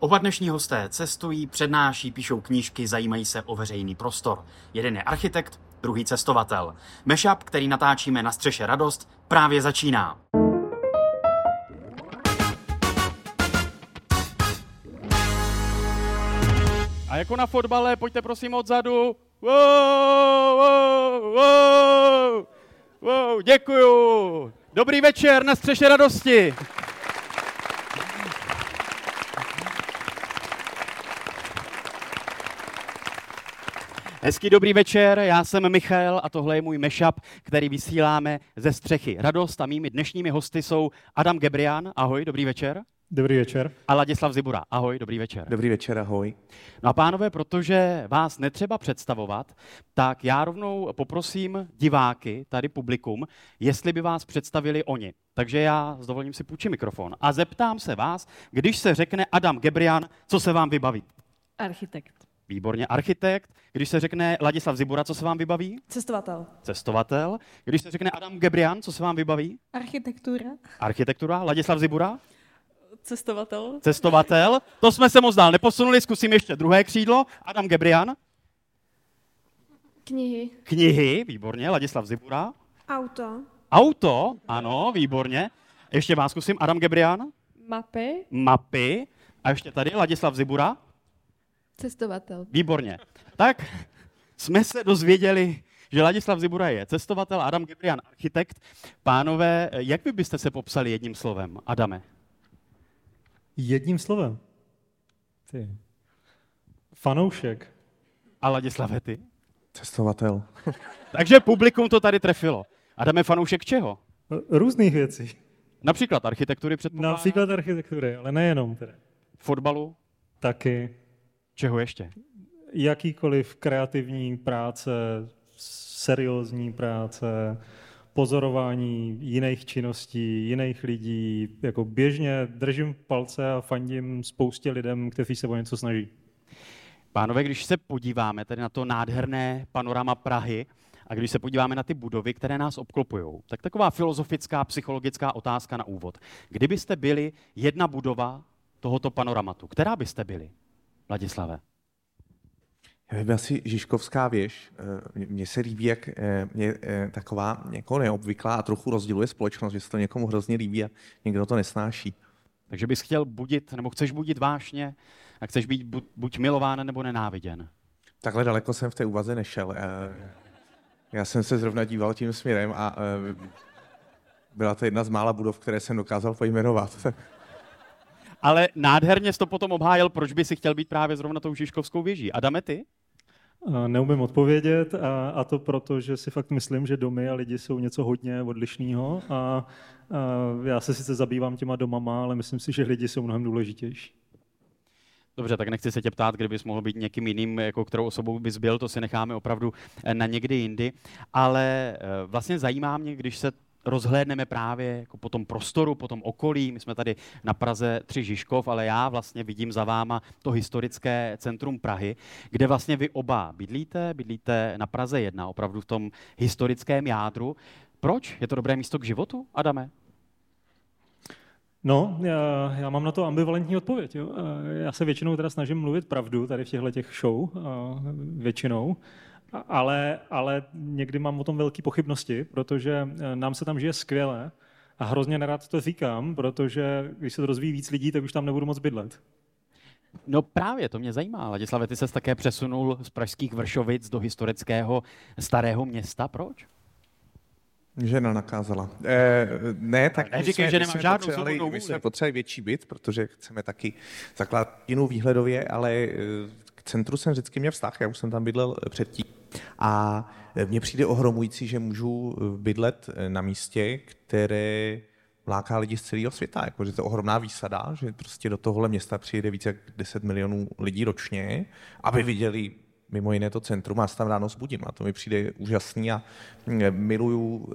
Oba dnešní hosté cestují, přednáší, píšou knížky, zajímají se o veřejný prostor. Jeden je architekt, druhý cestovatel. Mashup, který natáčíme na Střeše radost, právě začíná. A jako na fotbale, pojďte prosím odzadu. Wow, wow, wow, wow, děkuju. Dobrý večer na Střeše radosti. Hezký dobrý večer, já jsem Michal a tohle je můj mashup, který vysíláme ze Střechy radost a mými dnešními hosty jsou Adam Gebrian, ahoj, dobrý večer. Dobrý večer. A Ladislav Zibura, ahoj, dobrý večer. Dobrý večer, ahoj. No a pánové, protože vás netřeba představovat, tak já rovnou poprosím diváky, tady publikum, jestli by vás představili oni. Takže já s dovolením si půjčím mikrofon a zeptám se vás, když se řekne Adam Gebrian, co se vám vybaví? Architekt. Výborně, architekt. Když se řekne Ladislav Zibura, co se vám vybaví? Cestovatel. Cestovatel. Když se řekne Adam Gebrian, co se vám vybaví? Architektura. Architektura. Ladislav Zibura? Cestovatel. Cestovatel. To jsme se moc dál neposunuli, zkusím ještě druhé křídlo. Adam Gebrian? Knihy. Knihy, výborně. Ladislav Zibura? Auto. Auto, ano, výborně. Ještě vás zkusím. Adam Gebrian? Mapy. Mapy. A ještě tady Ladislav Zibura? Cestovatel. Výborně. Tak jsme se dozvěděli, že Ladislav Zibura je cestovatel, Adam Gebrian architekt. Pánové, jak vy byste se popsali jedním slovem, Adame? Jedním slovem? Ty. Fanoušek. A Ladislave, ty? Cestovatel. Takže publikum to tady trefilo. Adame, fanoušek čeho? Různých věcí. Například architektury předpokládám. Například architektury, ale nejenom teda. Fotbalu? Taky. Čeho ještě? Jakýkoliv kreativní práce, seriózní práce, pozorování jiných činností, jiných lidí. Jako běžně držím palce a fandím spoustě lidem, kteří se o něco snaží. Pánové, když se podíváme tady na to nádherné panorama Prahy a když se podíváme na ty budovy, které nás obklopují, tak taková filozofická, psychologická otázka na úvod. Kdybyste byli jedna budova tohoto panoramatu, která byste byli? Ladislave. Já bych asi Žižkovská věž. Mně se líbí, jak je taková jako neobvyklá a trochu rozděluje společnost, že se to někomu hrozně líbí a někdo to nesnáší. Takže bys chtěl budit, nebo chceš budit vášně a chceš být buď milován, nebo nenáviděn. Takhle daleko jsem v té úvaze nešel. Já jsem se zrovna díval tím směrem a byla to jedna z mála budov, které jsem dokázal pojmenovat. Ale nádherně jsi to potom obhájil, proč by si chtěl být právě zrovna tou Žižkovskou věží. Adame, ty? Neumím odpovědět a to proto, že si fakt myslím, že domy a lidi jsou něco hodně odlišného a já se sice zabývám těma domama, ale myslím si, že lidi jsou mnohem důležitější. Dobře, tak nechci se tě ptát, kdybys mohl být někým jiným, jako kterou osobou bys byl, to si necháme opravdu na někdy jindy, ale vlastně zajímá mě, když se rozhlédneme právě jako po tom prostoru, po tom okolí. My jsme tady na Praze 3 Žižkov, ale já vlastně vidím za váma to historické centrum Prahy, kde vlastně vy oba bydlíte na Praze 1, opravdu v tom historickém jádru. Proč? Je to dobré místo k životu, Adame? No, já mám na to ambivalentní odpověď. Jo. Já se většinou teda snažím mluvit pravdu tady v těchto těch show, většinou. Ale někdy mám o tom velké pochybnosti, protože nám se tam žije skvěle a hrozně nerad to říkám, protože když se to rozvíjí víc lidí, tak už tam nebudu moc bydlet. No právě, to mě zajímá. Ladislave, ty ses také přesunul z pražských Vršovic do historického starého města. Proč? Žena nakázala. Neříkej, že nemám žádnou svobodnou vůli. My jsme potřebovali větší byt, protože chceme taky zakládat jinou výhledově, ale k centru jsem vždycky měl vztah, já už jsem tam bydlel předtím. A mně přijde ohromující, že můžu bydlet na místě, které láká lidi z celého světa. Jako, že to je ohromná výsada, že prostě do tohohle města přijde více jak 10 milionů lidí ročně, aby viděli mimo jiné to centrum a se tam ráno zbudím. A to mi přijde úžasný a miluju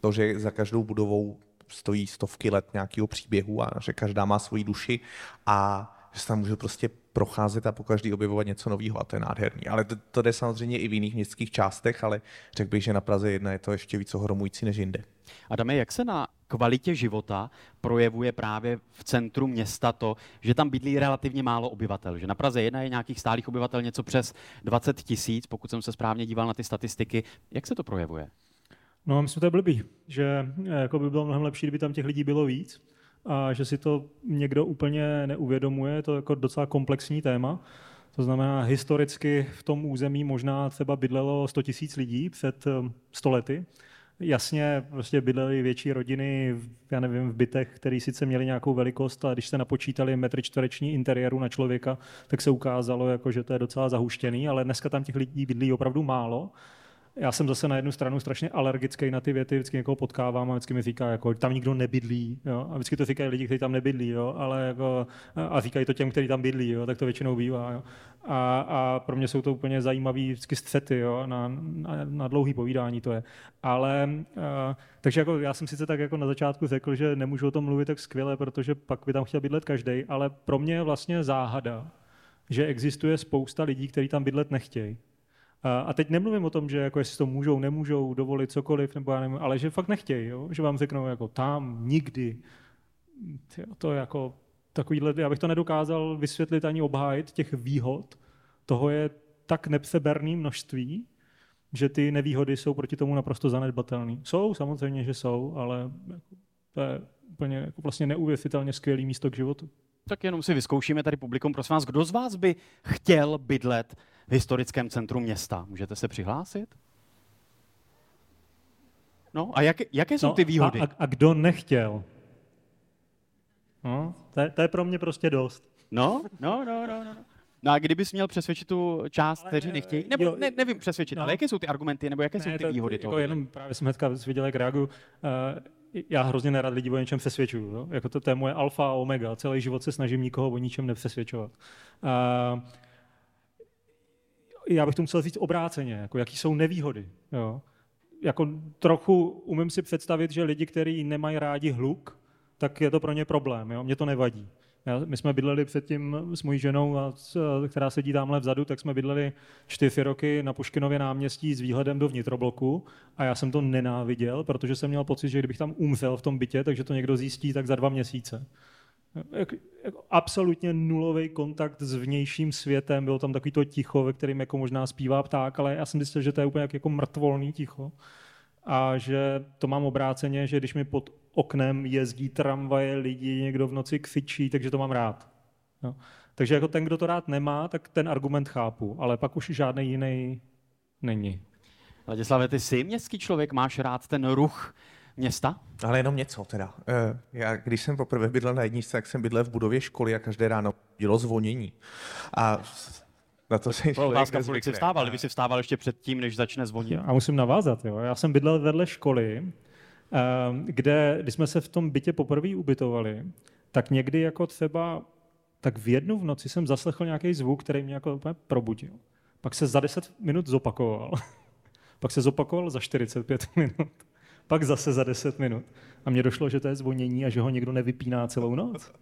to, že za každou budovou stojí stovky let nějakého příběhu a že každá má svoji duši a že se tam můžu prostě procházet a pokaždý objevovat něco nového a to je nádherný. Ale to jde samozřejmě i v jiných městských částech, ale řekl bych, že na Praze 1 je to ještě víc ohromující než jinde. Adame, jak se na kvalitě života projevuje právě v centru města to, že tam bydlí relativně málo obyvatel. Že na Praze 1 je nějakých stálých obyvatel něco přes 20 000, pokud jsem se správně díval na ty statistiky. Jak se to projevuje? No, myslím, že to je blbý, že jako by bylo mnohem lepší, kdyby tam těch lidí bylo víc a že si to někdo úplně neuvědomuje, to je jako docela komplexní téma. To znamená, historicky v tom území možná třeba bydlelo 100 000 lidí před 100 lety. Jasně, prostě bydleli větší rodiny, já nevím, v bytech, které sice měly nějakou velikost, a když se napočítali metry čtvereční interiéru na člověka, tak se ukázalo, jako, že to je docela zahuštěný, ale dneska tam těch lidí bydlí opravdu málo. Já jsem zase na jednu stranu strašně alergický na ty věty, vždycky někoho potkávám a vždycky mi říká, jako, tam nikdo nebydlí. Jo? A vždycky to říkají lidi, kteří tam nebydlí, jo? Ale jako, a říkají to těm, kteří tam bydlí, jo? Tak to většinou bývá. Jo? A pro mě jsou to úplně zajímavý vždycky střety, jo? Na dlouhý povídání to je. Ale takže jako, já jsem sice tak jako na začátku řekl, že nemůžu o tom mluvit tak skvěle, protože pak by tam chtěl bydlet každej, ale pro mě je vlastně záhada, že existuje spousta lidí, kteří tam bydlet nechtějí. A teď nemluvím o tom, že jako jestli to můžou, nemůžou dovolit cokoliv, nebo já nevím, ale že fakt nechtějí, jo? Že vám řeknou jako tam, nikdy. To je jako takovýhle, já bych to nedokázal vysvětlit ani obhájit, těch výhod, toho je tak nepřeberný množství, že ty nevýhody jsou proti tomu naprosto zanedbatelný. Jsou, samozřejmě, že jsou, ale jako, to je úplně jako vlastně neuvěřitelně skvělý místo k životu. Tak jenom si vyzkoušíme tady publikum, prosím vás, kdo z vás by chtěl bydlet v historickém centru města? Můžete se přihlásit? No a jaké jsou ty výhody? A kdo nechtěl? No, to je pro mě prostě dost. No. No a kdybys měl přesvědčit tu část, kteří nechtějí? Nebo ne, nevím přesvědčit, no. Ale jaké jsou ty argumenty, nebo jaké jsou ty výhody toho? Jako jenom právě jsem hnedka viděl, jak reaguju. Já hrozně nerad lidi o něčem přesvědčuju. Jo? Jako to je moje alfa a omega. Celý život se snažím nikoho o ničem nepřesvědčovat. Já bych to musel říct obráceně, jako jaký jsou nevýhody. Jo? Jako trochu umím si představit, že lidi, kteří nemají rádi hluk, tak je to pro ně problém. Jo? Mně to nevadí. My jsme bydleli předtím s mojí ženou, která sedí tamhle vzadu, tak jsme bydleli 4 roky na Puškinově náměstí s výhledem do vnitrobloku a já jsem to nenáviděl, protože jsem měl pocit, že kdybych tam umřel v tom bytě, takže to někdo zjistí tak za 2 měsíce. Jako absolutně nulový kontakt s vnějším světem, bylo tam takový to ticho, ve kterém jako možná zpívá pták, ale já jsem myslel, že to je úplně jako mrtvolný ticho a že to mám obráceně, že když mi pod oknem jezdí tramvaje, lidi, někdo v noci křičí, takže to mám rád. Jo. Takže jako ten, kdo to rád nemá, tak ten argument chápu, ale pak už žádný jiný není. Ladislave, ty jsi městský člověk, máš rád ten ruch města? Ale jenom něco teda. Já, když jsem poprvé bydlel na jedničce, tak jsem bydlel v budově školy a každé ráno bylo zvonění. A na to se otázka, kolik si vstával, kdyby si vstával ještě předtím, než začne zvonit. A musím navázat, jo. Já jsem bydlel vedle školy, kde, když jsme se v tom bytě poprvé ubytovali, tak někdy jako třeba tak v 1 v noci jsem zaslechl nějaký zvuk, který mě jako úplně probudil. Pak se za 10 minut zopakoval. Pak se zopakoval za 45 minut. Pak zase za 10 minut. A mně došlo, že to je zvonění a že ho někdo nevypíná celou noc.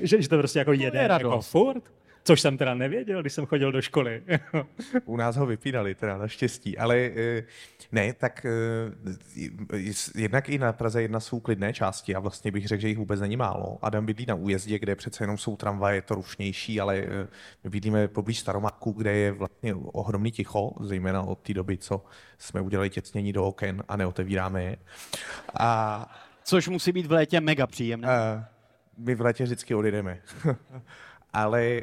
že to prostě jako jede jako furt. Což jsem teda nevěděl, když jsem chodil do školy. U nás ho vypínali teda naštěstí, ale ne, tak jednak i na Praze 1 jsou klidné části a vlastně bych řekl, že jich vůbec není málo. Adam bydlí na Újezdě, kde přece jenom jsou tramvaje, je to rušnější, ale my bydlíme poblíž Staromáku, kde je vlastně ohromný ticho, zejména od té doby, co jsme udělali těsnění do oken a neotevíráme je. Což musí být v létě mega příjemné. My v létě vždycky odjedeme. Ale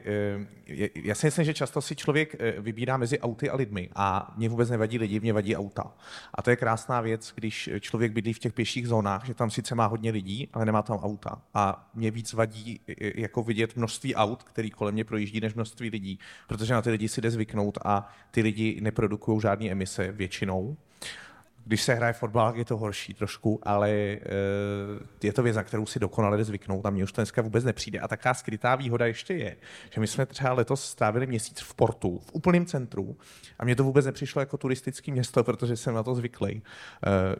já si myslím, že často si člověk vybírá mezi auty a lidmi a mě vůbec nevadí lidi, mě vadí auta. A to je krásná věc, když člověk bydlí v těch pěších zónách, že tam sice má hodně lidí, ale nemá tam auta. A mě víc vadí jako vidět množství aut, který kolem mě projíždí, než množství lidí, protože na ty lidi si jde zvyknout a ty lidi neprodukují žádné emise většinou. Když se hraje fotbal, je to horší trošku, ale je to věc, na kterou si dokonale jde zvyknout a mně už to dneska vůbec nepřijde. A taká skrytá výhoda ještě je, že my jsme třeba letos strávili měsíc v Portu, v úplném centru a mně to vůbec nepřišlo jako turistické město, protože jsem na to zvyklý,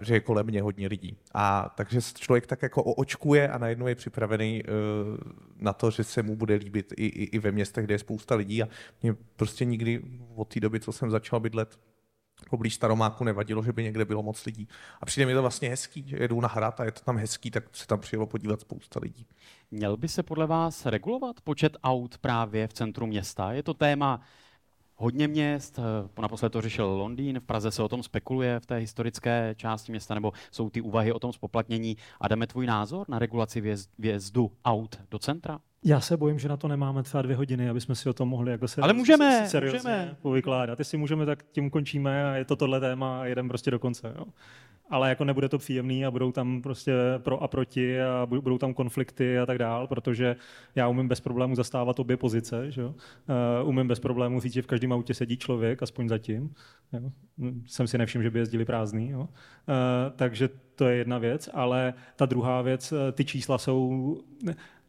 že je kolem mě hodně lidí. A takže člověk tak jako oočkuje a najednou je připravený na to, že se mu bude líbit i ve městech, kde je spousta lidí a mě prostě nikdy od té doby, co jsem začal bydlet, poblíž Staromáku nevadilo, že by někde bylo moc lidí. A přijde mi to vlastně hezký, že jedou na hrad a je to tam hezký, tak se tam přijelo podívat spousta lidí. Měl by se podle vás regulovat počet aut právě v centru města? Je to téma hodně měst, naposled to řešil Londýn, v Praze se o tom spekuluje v té historické části města, nebo jsou ty úvahy o tom zpoplatnění. Adame, tvůj názor na regulaci vjezdu aut do centra? Já se bojím, že na to nemáme třeba 2 hodiny, aby jsme si o tom mohli jako se seriózně povykládat. Jestli můžeme, tak tím končíme a je to tohle téma a jedem prostě do konce. Jo? Ale jako nebude to příjemný a budou tam prostě pro a proti a budou tam konflikty a tak dál, protože já umím bez problému zastávat obě pozice, že jo? Umím bez problému říct, že v každém autě sedí člověk, aspoň zatím. Jo? Jsem si nevšiml, že by jezdili prázdný. Jo? Takže to je jedna věc, ale ta druhá věc, ty čísla jsou...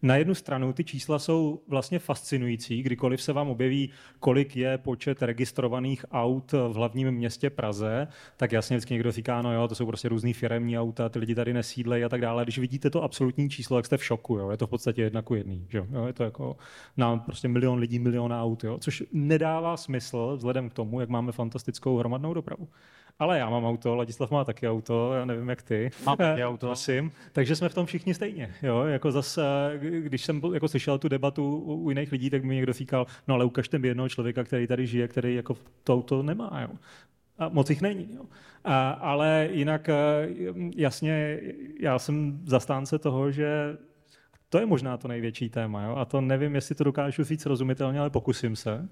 Na jednu stranu ty čísla jsou vlastně fascinující, kdykoliv se vám objeví, kolik je počet registrovaných aut v hlavním městě Praze, tak jasně vždycky někdo říká, no jo, to jsou prostě různý firemní auta, ty lidi tady nesídlejí a tak dále. Když vidíte to absolutní číslo, tak jste v šoku, jo? Je to v podstatě 1:1. Jo? Je to jako nám prostě 1 milion lidí, 1 milion aut, jo? Což nedává smysl vzhledem k tomu, jak máme fantastickou hromadnou dopravu. Ale já mám auto, Ladislav má taky auto, já nevím jak ty. Mám taky auto. Prosím. Takže jsme v tom všichni stejně. Jo? Jako zase, když jsem jako slyšel tu debatu u jiných lidí, tak mi někdo říkal, no ale ukažte mi jednoho člověka, který tady žije, který jako to auto nemá. Jo? A moc jich není. Jo? Ale jinak jasně, já jsem zastánce toho, že to je možná to největší téma. Jo? A to nevím, jestli to dokážu říct srozumitelně, ale pokusím se.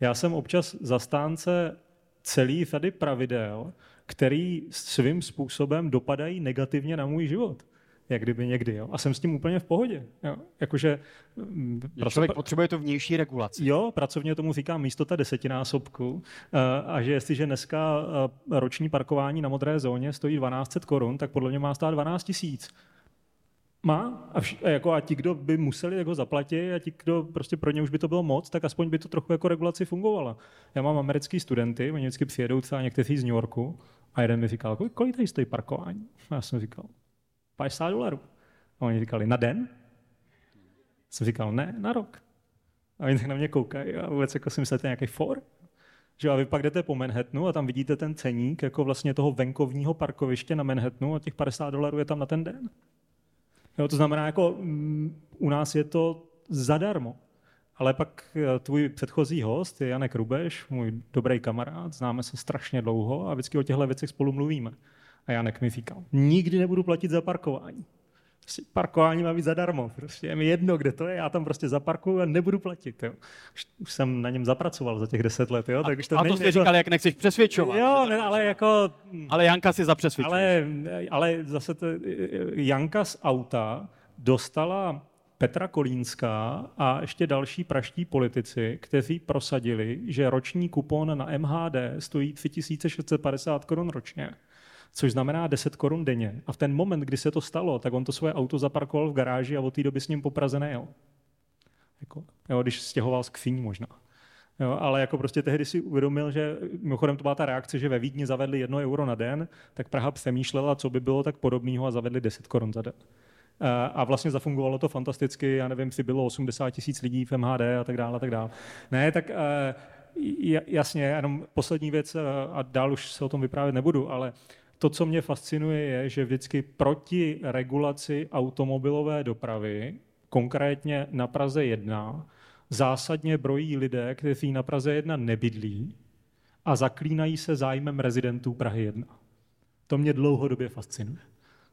Já jsem občas zastánce celý tady pravidel, který svým způsobem dopadají negativně na můj život. Jak kdyby někdy. Jo? A jsem s tím úplně v pohodě. Jo? Jakože... Člověk potřebuje to vnější regulaci. Jo, pracovně tomu říkám místota 10násobku. A že jestliže dneska roční parkování na modré zóně stojí 1200 korun, tak podle mě má stát 12 000. Má a ti, kdo by museli, tak ho zaplatí a ti, kdo prostě pro ně už by to bylo moc, tak aspoň by to trochu jako regulaci fungovala. Já mám americký studenty, oni vždycky přijedou třeba někteří z New Yorku a jeden mi říkal, kolik tady stojí parkování? A já jsem říkal, $50. A oni říkali, na den? Jsem říkal, ne, na rok. A oni tak na mě koukají a vůbec jako si myslíte nějaký for? Že a vy pak jdete po Manhattanu a tam vidíte ten ceník jako vlastně toho venkovního parkoviště na Manhattanu a těch $50 je tam na ten den. Jo, to znamená, jako u nás je to zadarmo, ale pak tvůj předchozí host je Janek Rubeš, můj dobrý kamarád, známe se strašně dlouho a vždycky o těchto věcech spolu mluvíme. A Janek mi říkal, nikdy nebudu platit za parkování. Prostě parkování má být zadarmo, prostě je mi jedno, kde to je, já tam prostě zaparkuju a nebudu platit. Jo. Už jsem na něm zapracoval za těch 10 let. Jo, tak to a to jste říkal, jak nechceš přesvědčovat. Jo, ne, ale jako... Ale Janka si zapřesvědčil. Ale zase to, Janka z auta dostala Petra Kolínská a ještě další praští politici, kteří prosadili, že roční kupon na MHD stojí 3650 korun ročně. Což znamená 10 korun denně. A v ten moment, kdy se to stalo, tak on to svoje auto zaparkoval v garáži a od té doby s ním po Praze nejel. Jako, jo, když stěhoval z Kfíň možná. Jo, ale jako prostě tehdy si uvědomil, že mimochodem to byla ta reakce, že ve Vídni zavedli 1 euro na den, tak Praha přemýšlela, co by bylo tak podobného a zavedli 10 korun za den. A vlastně zafungovalo to fantasticky, já nevím, si bylo 80 000 lidí v MHD a tak dále, a tak dále. Ne, tak... Jasně, jenom poslední věc a dál už se o tom vyprávět nebudu, ale to, co mě fascinuje, je, že vždycky proti regulaci automobilové dopravy, konkrétně na Praze 1, zásadně brojí lidé, kteří na Praze 1 nebydlí a zaklínají se zájmem rezidentů Prahy 1. To mě dlouhodobě fascinuje.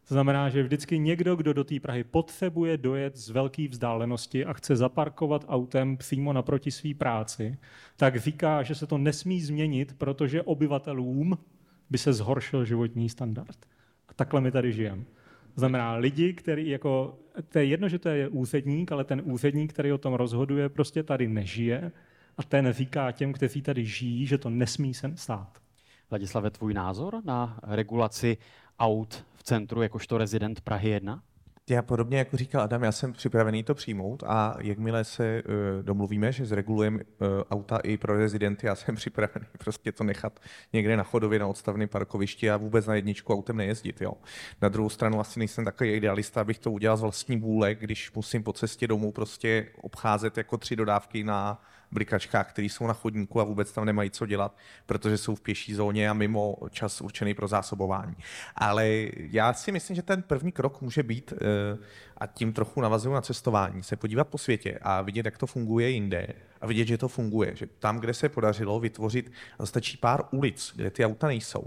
To znamená, že vždycky někdo, kdo do té Prahy potřebuje dojet z velké vzdálenosti a chce zaparkovat autem přímo naproti své práci, tak říká, že se to nesmí změnit, protože obyvatelům by se zhoršil životní standard. A takhle my tady žijeme. To znamená lidi, který jako, to je jedno, že to je úředník, ale ten úředník, který o tom rozhoduje, prostě tady nežije a ten říká těm, kteří tady žijí, že to nesmí sem stát. Ladislave, tvůj názor na regulaci aut v centru jakožto rezident Prahy 1? Já podobně, jako říkal Adam, já jsem připravený to přijmout a jakmile se domluvíme, že zregulujeme auta i pro rezidenty, já jsem připravený prostě to nechat někde na chodově, na odstavné parkovišti a vůbec na jedničku autem nejezdit. Jo. Na druhou stranu asi nejsem takový idealista, abych to udělal z vlastní vůle, když musím po cestě domů prostě obcházet jako 3 dodávky na blikačkách, které jsou na chodníku a vůbec tam nemají co dělat, protože jsou v pěší zóně a mimo čas určený pro zásobování. Ale já si myslím, že ten první krok může být, a tím trochu navazuju na cestování, se podívat po světě a vidět, jak to funguje jinde a vidět, že to funguje. Že tam, kde se podařilo vytvořit, stačí pár ulic, kde ty auta nejsou,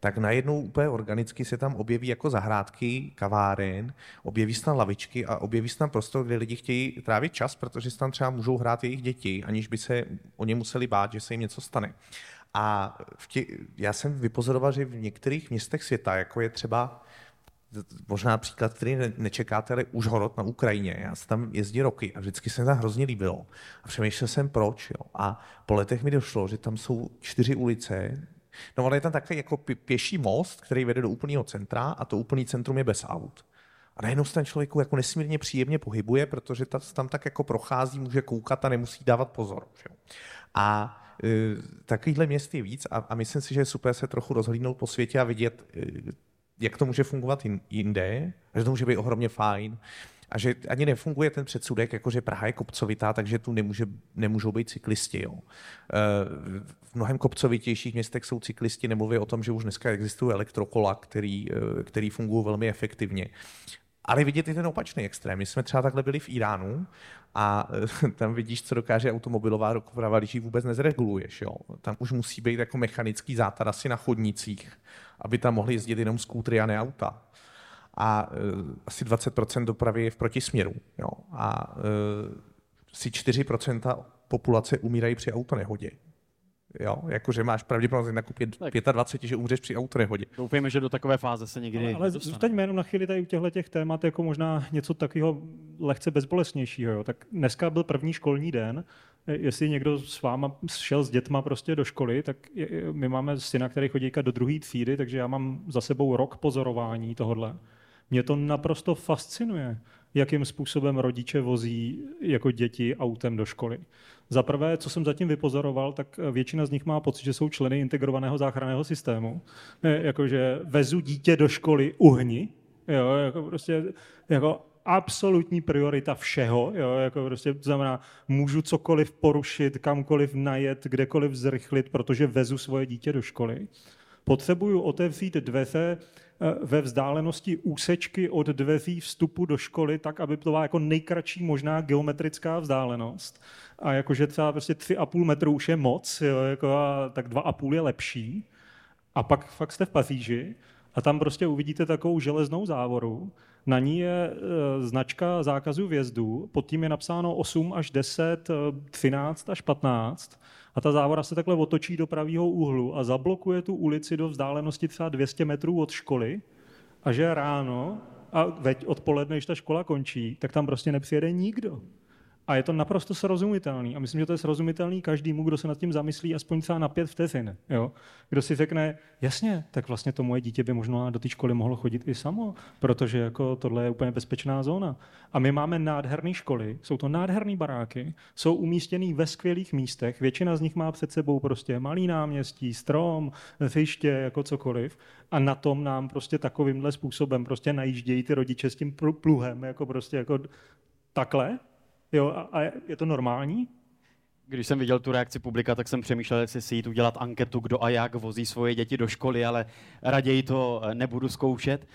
tak najednou úplně organicky se tam objeví jako zahrádky, kaváren, objeví se tam lavičky a objeví se tam prostor, kde lidi chtějí trávit čas, protože se tam třeba můžou hrát jejich děti, aniž by se oni museli bát, že se jim něco stane. A já jsem vypozoroval, že v některých městech světa, jako je třeba možná příklad, který nečekáte, ale už Horod na Ukrajině. Já jsem tam jezdil roky a vždycky se mi tam hrozně líbilo. A přemýšlel jsem, proč. Jo. A po letech mi došlo, že tam jsou 4 ulice. No ale je tam takový jako pěší most, který vede do úplného centra a to úplný centrum je bez aut. A najednou se ten člověku jako nesmírně příjemně pohybuje, protože tam tak jako prochází, může koukat a nemusí dávat pozor. Jo. A takovýchhle měst je víc a myslím si, že je super se trochu rozhlídnout po světě a vidět, jak to může fungovat jinde, že to může být ohromně fajn a že ani nefunguje ten předsudek, jakože Praha je kopcovitá, takže tu nemůžou být cyklisti. Jo. V mnohem kopcovitějších městech jsou cyklisti, nemluví o tom, že už dneska existují elektrokola, který fungují velmi efektivně. Ale vidět i ten opačný extrém. My jsme třeba takhle byli v Íránu a tam vidíš, co dokáže automobilová doprava, když ji vůbec nezreguluješ. Jo. Tam už musí být jako mechanický zátarasy na chodnicích, aby tam mohli jezdit jenom skútry a ne auta. A asi 20% dopravy je v protisměru. Jo. A asi 4% populace umírají při autonehodě. Jo, jakože máš pravděpodobně nakupit 25, že umřeš při autonehodě. Doufejme, že do takové fáze se někdy ale zůstaňme jenom na chvíli tady u těchto témat jako možná něco takového lehce bezbolesnějšího. Jo. Tak dneska byl první školní den. Jestli někdo s váma šel s dětma prostě do školy, tak my máme syna, který chodí do 2. třídy, takže já mám za sebou rok pozorování tohodle. Mě to naprosto fascinuje, jakým způsobem rodiče vozí jako děti autem do školy. Za prvé, co jsem zatím vypozoroval, tak většina z nich má pocit, že jsou členy integrovaného záchranného systému. Jakože vezu dítě do školy, uhni. Jo, jako prostě jako absolutní priorita všeho. Jo, jako prostě znamená, můžu cokoliv porušit, kamkoliv najet, kdekoliv zrychlit, protože vezu svoje dítě do školy. Potřebuju otevřít dveře ve vzdálenosti úsečky od dveří vstupu do školy, tak, aby to byla jako nejkratší možná geometrická vzdálenost. A jakože třeba prostě 3,5 metru už je moc, jo, jako a tak 2,5 je lepší. A pak fakt jste v Paříži a tam prostě uvidíte takovou železnou závoru. Na ní je značka zákazu vjezdu, pod tím je napsáno 8 až 10, 13 až 15. A ta závora se takhle otočí do pravýho úhlu a zablokuje tu ulici do vzdálenosti třeba 200 metrů od školy a že ráno a odpoledne, když ta škola končí, tak tam prostě nepřijede nikdo. A je to naprosto srozumitelný. A myslím, že to je srozumitelný každému, kdo se nad tím zamyslí aspoň třeba na 5 vteřin. Jo? Kdo si řekne, jasně, tak vlastně to moje dítě by možná do té školy mohlo chodit i samo, protože jako tohle je úplně bezpečná zóna. A my máme nádherné školy, jsou to nádherné baráky, jsou umístěné ve skvělých místech, většina z nich má před sebou prostě malý náměstí, strom, hřiště, jako cokoliv. A na tom nám prostě takovýmhle způsobem prostě najíždějí ty rodiče s tím pluhem, jako prostě jako takhle. Jo, a je to normální? Když jsem viděl tu reakci publika, tak jsem přemýšlel, jestli si jít udělat anketu, kdo a jak vozí svoje děti do školy, ale raději to nebudu zkoušet.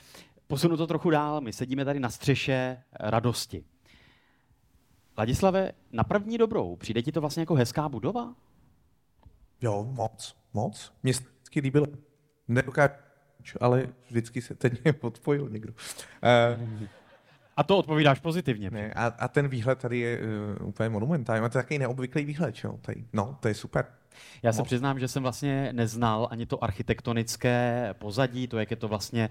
Posunu to trochu dál, my sedíme tady na střeše radosti. Ladislave, na první dobrou, přijde ti to vlastně jako hezká budova? Jo, moc. Mně se vždycky líbilo. Nedokážu, ale vždycky se teď odpojil někdo. A to odpovídáš pozitivně. Ne, a ten výhled tady je úplně monumentální. A to je takový neobvyklý výhled. Tady. No, to je super. Já se přiznám, že jsem vlastně neznal ani to architektonické pozadí, to, jak je to vlastně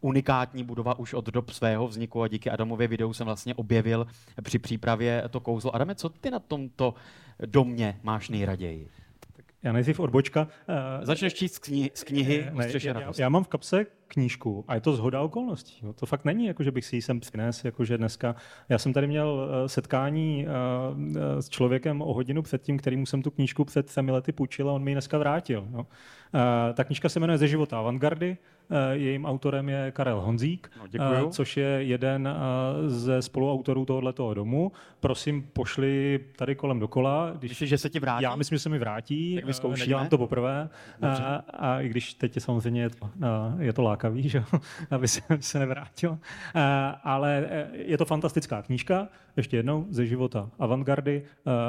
unikátní budova už od dob svého vzniku a díky Adamově videu jsem vlastně objevil při přípravě to kouzlo. Adame, co ty na tomto domě máš nejraději? Já nejsi v odbočka. Začneš číst z knihy o střeše radosti. Já mám v kapse knížku a je to zhoda okolností. To fakt není, jako, že bych si ji sem přinesl, jakože dneska. Já jsem tady měl setkání s člověkem o hodinu předtím, kterému jsem tu knížku před 3 lety půjčil a on mi ji dneska vrátil. Jo. Ta knížka se jmenuje Ze života avantgardy, jejím autorem je Karel Honzík, no, což je jeden ze spoluautorů tohoto domu. Prosím, pošli tady kolem dokola. Myslíš, že se ti vrátí? Já myslím, že se mi vrátí. Tak vyzkoušíme. Nedělám to poprvé. A i když teď je samozřejmě je to lákavý, že? Aby se nevrátil. Ale je to fantastická knížka, ještě jednou, Ze života avantgardy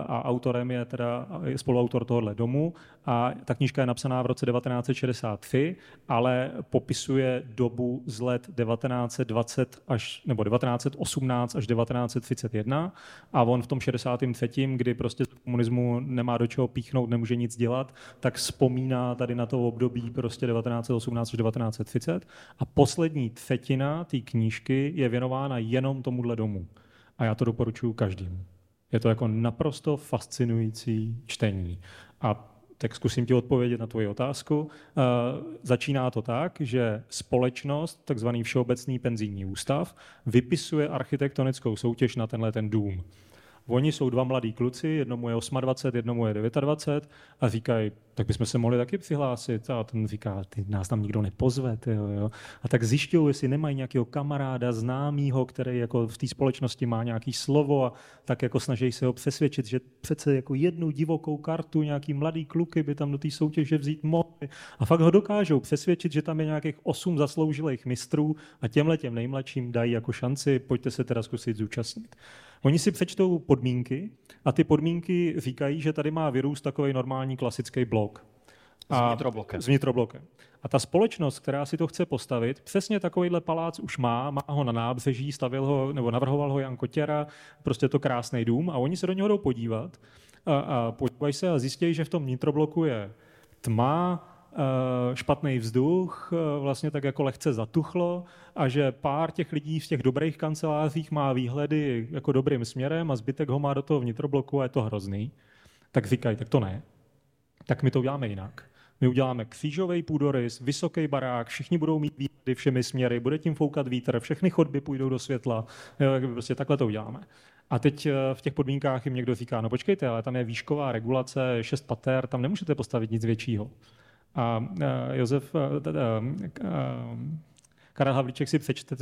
a autorem je teda spoluautor tohoto domu. A ta knížka je napsaná v roce 1963, ale popisuje dobu z let 1920 až, nebo 1918 až 1931 a on v tom 63., kdy prostě komunismu nemá do čeho píchnout, nemůže nic dělat, tak vzpomíná tady na to období prostě 1918 až 1930 a poslední třetina té knížky je věnována jenom tomuhle domu a já to doporučuji každému. Je to jako naprosto fascinující čtení a tak zkusím ti odpovědět na tvoji otázku. Začíná to tak, že společnost, takzvaný Všeobecný penzijní ústav, vypisuje architektonickou soutěž na tenhle ten dům. Oni jsou 2 mladí kluci, jednomu je 28, jednomu je 29 a říkají, tak bychom se mohli taky přihlásit. A ten říká, ty nás tam nikdo nepozve. Jo. A tak zjišťují, jestli nemají nějakého kamaráda, známýho, který jako v té společnosti má nějaký slovo a tak jako snaží se ho přesvědčit, že přece jako jednu divokou kartu nějaký mladý kluky by tam do té soutěže vzít mohli. A fakt ho dokážou přesvědčit, že tam je nějakých 8 zasloužilých mistrů a těmhletěm nejmladším dají jako šanci, pojďte se teda zkusit zúčastnit. Oni si přečtou podmínky a ty podmínky říkají, že tady má vyrůst takový normální klasický blok. S vnitroblokem. A ta společnost, která si to chce postavit, přesně takovýhle palác už má ho na nábřeží, stavil ho, nebo navrhoval ho Jan Kotěra, prostě to krásný dům a oni se do něho jdou podívat a podívají se a zjistí, že v tom vnitrobloku je tma, špatný vzduch, vlastně tak jako lehce zatuchlo a že pár těch lidí v těch dobrých kancelářích má výhledy jako dobrým směrem a zbytek ho má do toho vnitrobloku a je to hrozný. Tak říkají, tak to ne. Tak my to uděláme jinak. My uděláme křížový půdorys, vysoký barák, všichni budou mít výhledy všemi směry, bude tím foukat vítr, všechny chodby půjdou do světla. Prostě takhle to uděláme. A teď v těch podmínkách jim někdo říká, no počkejte, ale tam je výšková regulace, 6 pater, tam nemůžete postavit nic většího. A Karel Havlíček si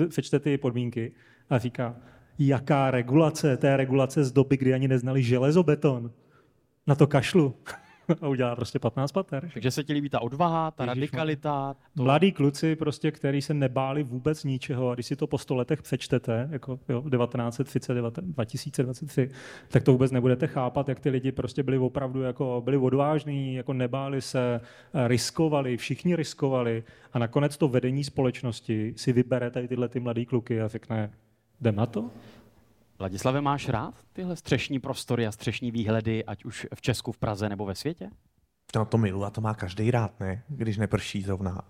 přečte ty podmínky a říká, jaká regulace, té regulace z doby, kdy ani neznali železobeton. Na to kašlu. A udělá prostě 15 pater. Takže se ti líbí ta odvaha, ta radikalita. Mladí kluci, prostě, který se nebáli vůbec ničeho a když si to po 100 letech přečtete, jako jo, 1930, 2023, tak to vůbec nebudete chápat, jak ty lidi prostě byli opravdu jako, byli odvážní, jako nebáli se, riskovali, všichni riskovali a nakonec to vedení společnosti si vybere tady tyhle ty mladý kluky a řekne, jdem na to. Ladislave, máš rád tyhle střešní prostory a střešní výhledy, ať už v Česku, v Praze nebo ve světě? No to miluji a to má každý rád, ne? Když neprší zrovna.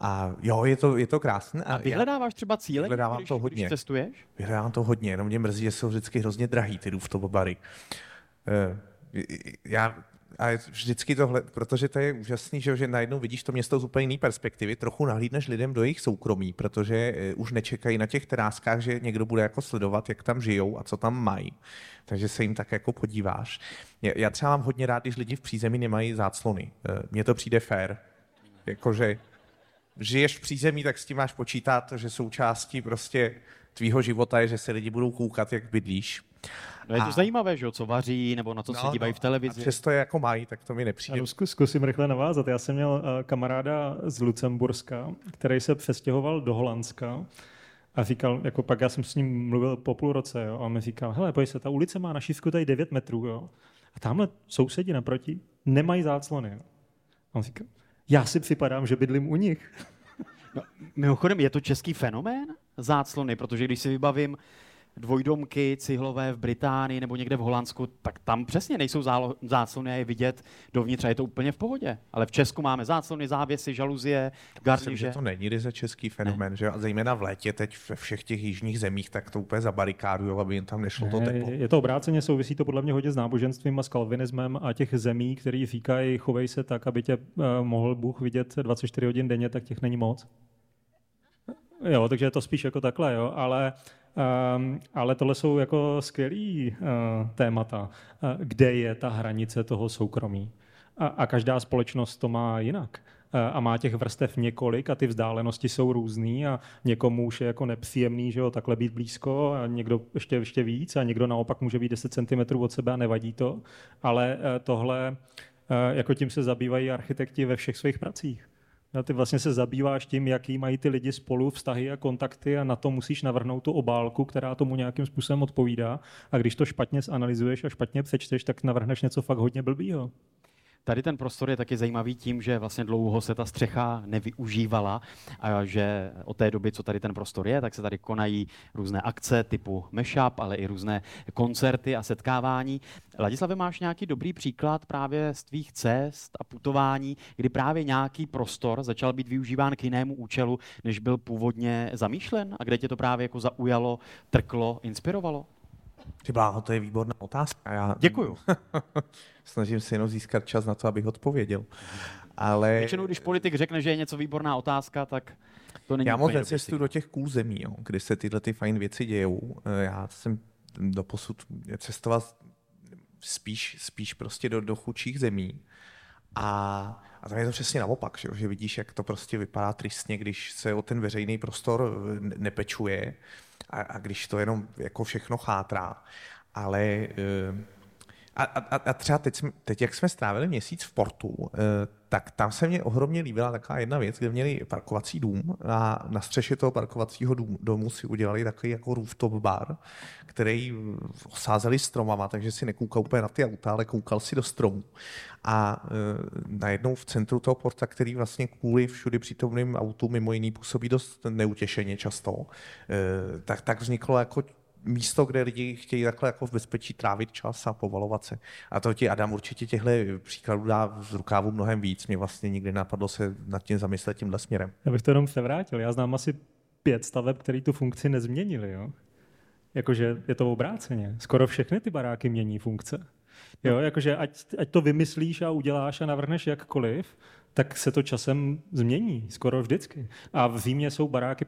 A jo, je to krásné. A vyhledáváš třeba cíle, když cestuješ? Vyhledávám to hodně, jenom mě mrzí, že jsou vždycky hrozně drahý ty rooftopobary. A vždycky tohle, protože to je úžasný, že najednou vidíš to město z úplně jiné perspektivy, trochu nahlídneš lidem do jejich soukromí, protože už nečekají na těch teráskách, že někdo bude jako sledovat, jak tam žijou a co tam mají. Takže se jim tak jako podíváš. Já třeba mám hodně rád, když lidi v přízemí nemají záclony. Mně to přijde fair. Jakože žiješ v přízemí, tak s tím máš počítat, že součástí prostě tvýho života je, že se lidi budou koukat, jak bydlíš. No je to zajímavé, že co vaří, nebo na co se dívají v televizi. A přesto je jako mají, tak to mi nepřijde. Zkusím rychle navázat. Já jsem měl kamaráda z Lucemburska, který se přestěhoval do Holandska a říkal, jako pak já jsem s ním mluvil po půl roce, jo, a on mi říkal, hele, pojď se, ta ulice má na šířku tady 9 metrů, jo, a tamhle sousedi naproti nemají záclony. Jo. A on říkal, já si připadám, že bydlím u nich. No, mimochodem, je to český fenomén záclony, protože když si vybavím dvojdomky, cihlové v Británii nebo někde v Holandsku, tak tam přesně nejsou záclony a je vidět dovnitř a je to úplně v pohodě. Ale v Česku máme záclony, závěsy, žaluzie, garniže. To není ryze český fenomén, že? A zejména v létě teď ve všech těch jižních zemích tak to úplně zabarikádujou, aby jim tam nešlo to teplo. Je to obráceně, souvisí to podle mě hodně s náboženstvím a s kalvinismem a těch zemí, který říkají, chovej se tak, aby tě mohl Bůh vidět 24 hodin denně, tak těch není moc. Jo, takže je to spíš jako takhle, jo, ale tohle jsou jako skvělý témata, kde je ta hranice toho soukromí. A každá společnost to má jinak. A má těch vrstev několik a ty vzdálenosti jsou různý a někomu už je jako nepříjemný, že jo, takhle být blízko a někdo ještě víc a někdo naopak může být 10 cm od sebe a nevadí to. Ale tohle, jako tím se zabývají architekti ve všech svých pracích. A ty vlastně se zabýváš tím, jaký mají ty lidi spolu vztahy a kontakty a na to musíš navrhnout tu obálku, která tomu nějakým způsobem odpovídá. A když to špatně zanalyzuješ a špatně přečteš, tak navrhneš něco fakt hodně blbýho. Tady ten prostor je taky zajímavý tím, že vlastně dlouho se ta střecha nevyužívala a že od té doby, co tady ten prostor je, tak se tady konají různé akce typu Mashup, ale i různé koncerty a setkávání. Ladislave, máš nějaký dobrý příklad právě z tvých cest a putování, kdy právě nějaký prostor začal být využíván k jinému účelu, než byl původně zamýšlen a kde tě to právě jako zaujalo, trklo, inspirovalo? Bláho, to je výborná otázka. Děkuju. Snažím se jenom získat čas na to, abych odpověděl. Ale většinou, když politik řekne, že je něco výborná otázka, tak to není. Já moc necestu do těch kůzemí, jo, kde se tyhle ty fajn věci dějou. Já jsem doposud cestoval spíš prostě do chudších zemí. A tam je to přesně naopak, že vidíš, jak to prostě vypadá tristně, když se o ten veřejný prostor nepečuje. A když to jenom jako všechno chátrá, ale a třeba teď, jak jsme strávili měsíc v Portu, tak tam se mně ohromně líbila taková jedna věc, kde měli parkovací dům a na střeše toho parkovacího domu si udělali takový jako rooftop bar, který osázeli stromama, takže si nekoukal úplně na ty auta, ale koukal si do stromů. A najednou v centru toho Porta, který vlastně kvůli všudy přítomným autům mimo jiný působí dost neutěšeně často, tak vzniklo jako místo, kde lidi chtějí takhle jako v bezpečí trávit čas a povalovat se. A to ti Adam určitě těchto příkladů dá z rukávu mnohem víc. Mě vlastně nikdy napadlo se nad tím zamyslet tímhle směrem. Já bych to jenom převrátil. Já znám asi 5 staveb, které tu funkci nezměnili. Jo? Jakože je to obráceně. Skoro všechny ty baráky mění funkce. Jo? Jakože ať to vymyslíš a uděláš a navrhneš jakkoliv, tak se to časem změní, skoro vždycky. A v Římě jsou baráky,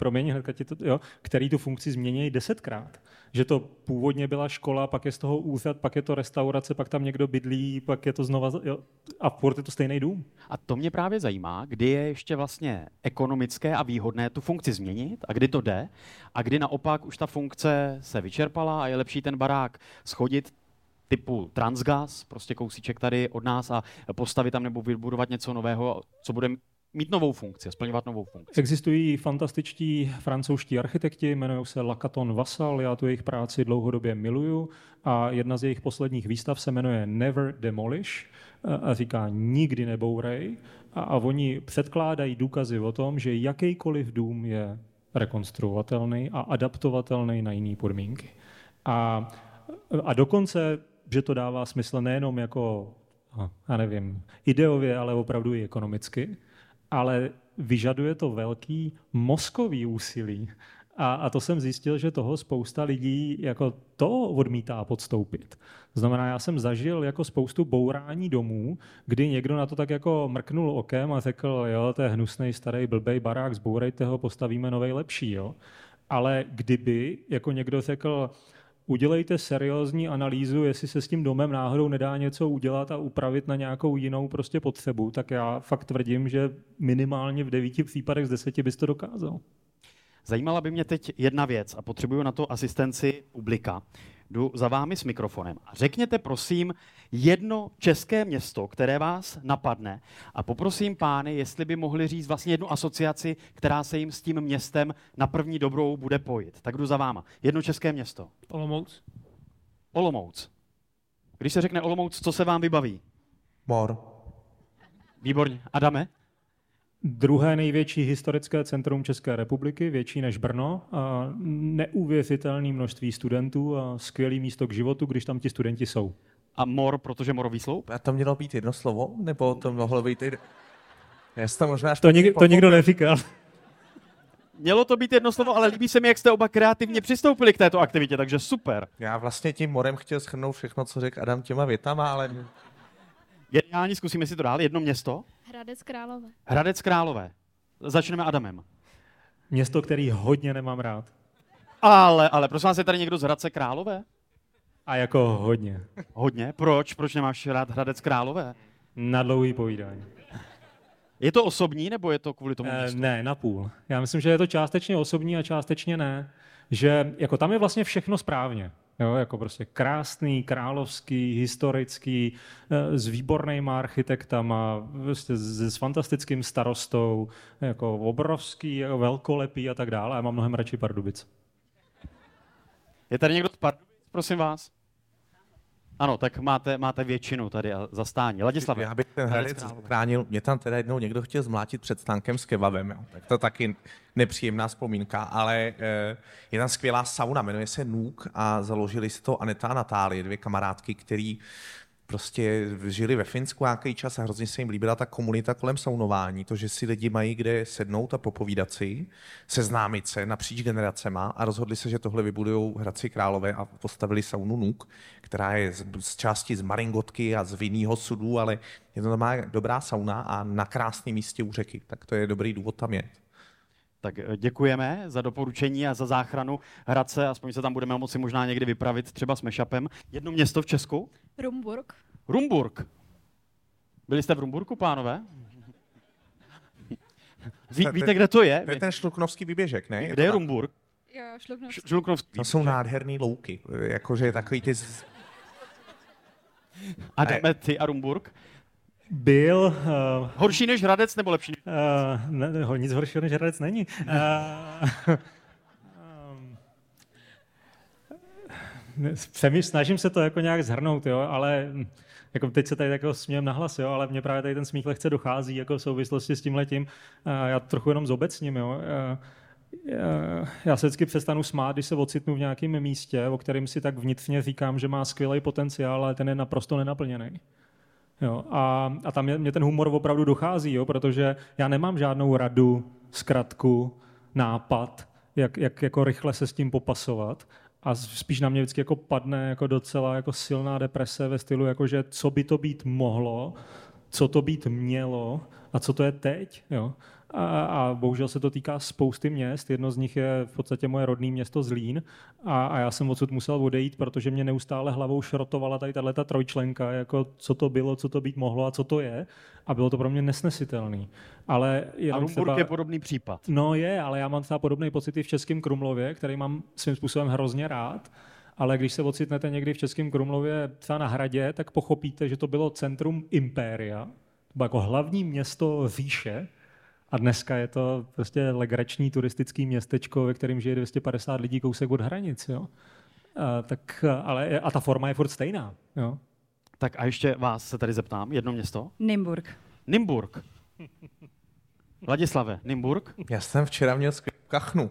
který tu funkci změní 10krát. Že to původně byla škola, pak je z toho úřad, pak je to restaurace, pak tam někdo bydlí, pak je to znova, jo, a furt je to stejný dům. A to mě právě zajímá, kdy je ještě vlastně ekonomické a výhodné tu funkci změnit a kdy to jde a kdy naopak už ta funkce se vyčerpala a je lepší ten barák shodit typu Transgas, prostě kousíček tady od nás a postavit tam nebo vybudovat něco nového, co bude mít novou funkci, splňovat novou funkci. Existují fantastičtí francouzští architekti, jmenují se Lacaton Vassal, já tu jejich práci dlouhodobě miluju a jedna z jejich posledních výstav se jmenuje Never Demolish a říká nikdy nebourej a oni předkládají důkazy o tom, že jakýkoliv dům je rekonstruovatelný a adaptovatelný na jiné podmínky. A dokonce, že to dává smysl nejenom jako, já nevím, ideově, ale opravdu i ekonomicky, ale vyžaduje to velký mozkový úsilí. A to jsem zjistil, že toho spousta lidí jako to odmítá podstoupit. Znamená, já jsem zažil jako spoustu bourání domů, kdy někdo na to tak jako mrknul okem a řekl, jo, to je hnusnej starý blbej barák, zbourejte ho, postavíme novej lepší, jo. Ale kdyby jako někdo řekl, udělejte seriózní analýzu, jestli se s tím domem náhodou nedá něco udělat a upravit na nějakou jinou prostě potřebu, tak já fakt tvrdím, že minimálně v 9 případech z 10 bys to dokázal. Zajímala by mě teď jedna věc a potřebuju na to asistenci publika. Jdu za vámi s mikrofonem. Řekněte prosím jedno české město, které vás napadne a poprosím pány, jestli by mohli říct vlastně jednu asociaci, která se jim s tím městem na první dobrou bude pojit. Tak jdu za váma. Jedno české město. Olomouc. Olomouc. Když se řekne Olomouc, co se vám vybaví? Mor. Výborně. Adame? Druhé největší historické centrum České republiky, větší než Brno, a neuvěřitelné množství studentů a skvělé místo k životu, když tam ti studenti jsou. A mor, protože morový sloup? A to mělo být jedno slovo, nebo to mohlo být... To nikdo neříkal. Mělo to být jedno slovo, ale líbí se mi, jak jste oba kreativně přistoupili k této aktivitě, takže super. Já vlastně tím morem chtěl shrnout všechno, co řekl Adam těma větama, ale... Geniální, zkusíme si to dál. Jedno město. Hradec Králové. Hradec Králové. Začneme Adamem. Město, který hodně nemám rád. Ale prosím vás, je tady někdo z Hradce Králové? A jako hodně. Hodně? Proč? Proč nemáš rád Hradec Králové? Na dlouhý povídání. Je to osobní, nebo je to kvůli tomu městu? Ne, napůl. Já myslím, že je to částečně osobní a částečně ne. Že jako tam je vlastně všechno správně. Jo, jako prostě krásný, královský, historický, s výbornýma architektama, prostě s fantastickým starostou, jako obrovský, velkolepý a tak dále. Já mám mnohem radši Pardubice. Je tady někdo z Pardubic, prosím vás? Ano, tak máte většinu tady a zastání. Ladislav. Já bych ten Hradec chránil. Mě tam teda jednou někdo chtěl zmlátit před stánkem s kebabem. Jo. Tak to taky nepříjemná vzpomínka, ale je tam skvělá sauna, jmenuje se Nook a založili si to Aneta a Natálie, dvě kamarádky, které prostě žili ve Finsku nějaký čas a hrozně se jim líbila ta komunita kolem saunování, to, že si lidi mají kde sednout a popovídat si, seznámit se napříč generacema a rozhodli se, že tohle vybudujou Hradci Králové a postavili saunu Nook, která je z části z maringotky a z vinného sudu, ale je to má dobrá sauna a na krásném místě u řeky, tak to je dobrý důvod tam jet. Tak děkujeme za doporučení a za záchranu Hradce, aspoň se tam budeme moci možná někdy vypravit, třeba s Mashupem. Jedno město v Česku? Rumburk. Rumburk. Byli jste v Rumburku, pánové? Víte, kde to je? To je ten šluknovský výběžek, ne? Kde je Rumburk? Šluknovský. To jsou nádherný louky, jakože takový ty... A jdeme ty a Rumburk? Byl... horší než Hradec, nebo lepší? Ne, nic horšího než Hradec není. Snažím se to jako nějak zhrnout, jo, ale jako teď se tady jako smějem nahlas, jo, ale mě právě tady ten smích lehce dochází jako v souvislosti s tímhletím. Já trochu jenom zobecním, jo. Já se vždycky přestanu smát, když se ocitnu v nějakém místě, o kterém si tak vnitřně říkám, že má skvělý potenciál, ale ten je naprosto nenaplněný. Jo, a tam mě ten humor opravdu dochází, jo, protože já nemám žádnou radu, zkratku, nápad, jak jako rychle se s tím popasovat a spíš na mě vždycky jako padne jako docela jako silná deprese ve stylu, jakože co by to být mohlo, co to být mělo a co to je teď. Jo. A bohužel se to týká spousty měst, jedno z nich je v podstatě moje rodné město Zlín a já jsem odsud musel odejít, protože mě neustále hlavou šrotovala tady tato trojčlenka, jako co to bylo, co to být mohlo a co to je a bylo to pro mě nesnesitelný. Ale a Rumburk je podobný případ. No je, ale já mám třeba podobný pocit i v Českém Krumlově, který mám svým způsobem hrozně rád. Ale když se ocitnete někdy v Českém Krumlově třeba na Hradě, tak pochopíte, že to bylo centrum impéria, to bylo jako hlavní město říše. A dneska je to prostě legrační turistický městečko, ve kterém žije 250 lidí kousek od hranic. Jo? A ta forma je furt stejná. Jo? Tak a ještě vás se tady zeptám. Jedno město? Nymburk. Ladislave, Nymburk? Já jsem včera měl kachnu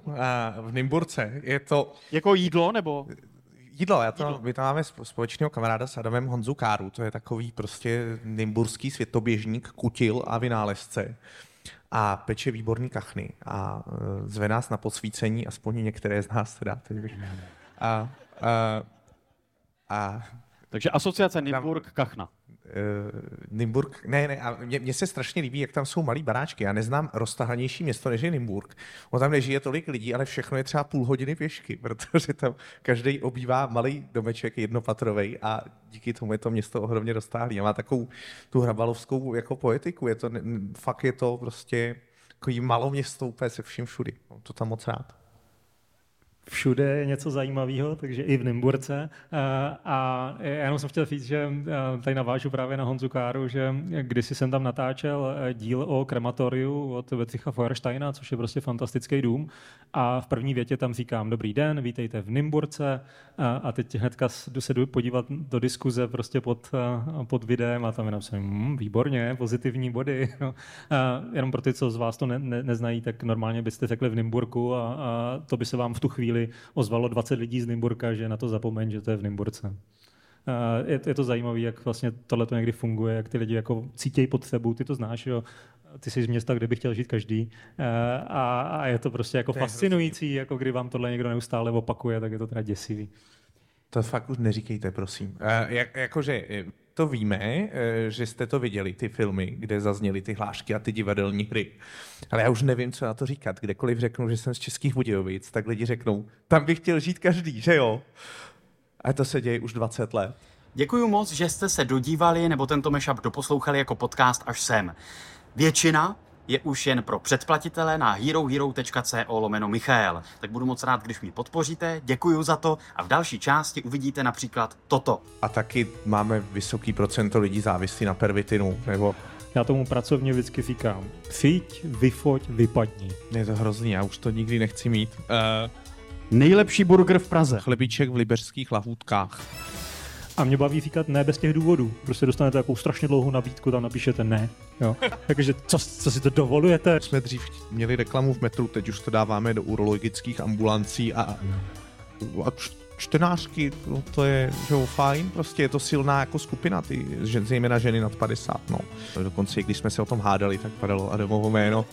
v Nymburce. Je to... Jako jídlo nebo... Jídlo, my tam máme společného kamaráda s Adamem Honzu Káru. To je takový prostě nymburský světoběžník, kutil a vynálezce. A peče výborný kachny a zve nás na posvícení, aspoň některé z nás teda. Takže asociace Nymburk kachna. Nymburk, ne, a mně se strašně líbí, jak tam jsou malý baráčky. Já neznám roztahanější město, než je Nymburk. On tam nežije tolik lidí, ale všechno je třeba půl hodiny pěšky, protože tam každý obývá malý domeček jednopatrovej a díky tomu je to město ohromně roztáhlý. A má takovou tu hrabalovskou jako poetiku. Je to prostě takový malou město úplně se vším všudy. Mám to tam moc rád. Všude je něco zajímavého, takže i v Nymburce. A já jenom jsem chtěl říct, že tady navážu právě na Honzu Káru, že kdysi jsem tam natáčel díl o krematoriu od Bedřicha Feuersteina, což je prostě fantastický dům. A v první větě tam říkám, dobrý den, vítejte v Nymburce. A teď hnedka se jdu podívat do diskuze prostě pod videem a tam jenom jsem, výborně, pozitivní body. Jenom pro ty, co z vás to neznají, tak normálně byste řekli v Nymburku a to by se vám v tu chvíli ozvalo 20 lidí z Nymburka, že na to zapomeň, že to je v Nymburce. Je to zajímavé, jak vlastně tohleto někdy funguje, jak ty lidi jako cítějí potřebu, ty to znáš, jo? Ty jsi z města, kde by chtěl žít každý a je to prostě jako fascinující, jako kdy vám tohle někdo neustále opakuje, tak je to teda děsivý. To fakt už neříkejte, prosím. Jakože to víme, že jste to viděli, ty filmy, kde zazněly ty hlášky a ty divadelní hry. Ale já už nevím, co na to říkat. Kdekoliv řeknu, že jsem z Českých Budějovic, tak lidi řeknou, tam bych chtěl žít každý, že jo? A to se děje už 20 let. Děkuji moc, že jste se dodívali nebo tento mashup doposlouchali jako podcast až sem. Většina je už jen pro předplatitele na herohero.co/Michael. Tak budu moc rád, když mě podpoříte, děkuji za to a v další části uvidíte například toto. A taky máme vysoký procento lidí závislí na pervitinu, nebo... Já tomu pracovně vždycky říkám, fiť, vyfoť, vypadni. Je to hrozný, já už to nikdy nechci mít. Nejlepší burger v Praze. Chlebíček v liberských lahůdkách. A mě baví říkat ne bez těch důvodů. Prostě dostanete takovou strašně dlouhou nabídku, tam napíšete ne. Jo. Takže co si to dovolujete? Jsme dřív měli reklamu v metru, teď už to dáváme do urologických ambulancí a čtenářky, no to je, že jo, fajn, prostě je to silná jako skupina, ty, zejména ženy nad 50, no. Dokonce, když jsme se o tom hádali, tak padalo Adamovo jméno.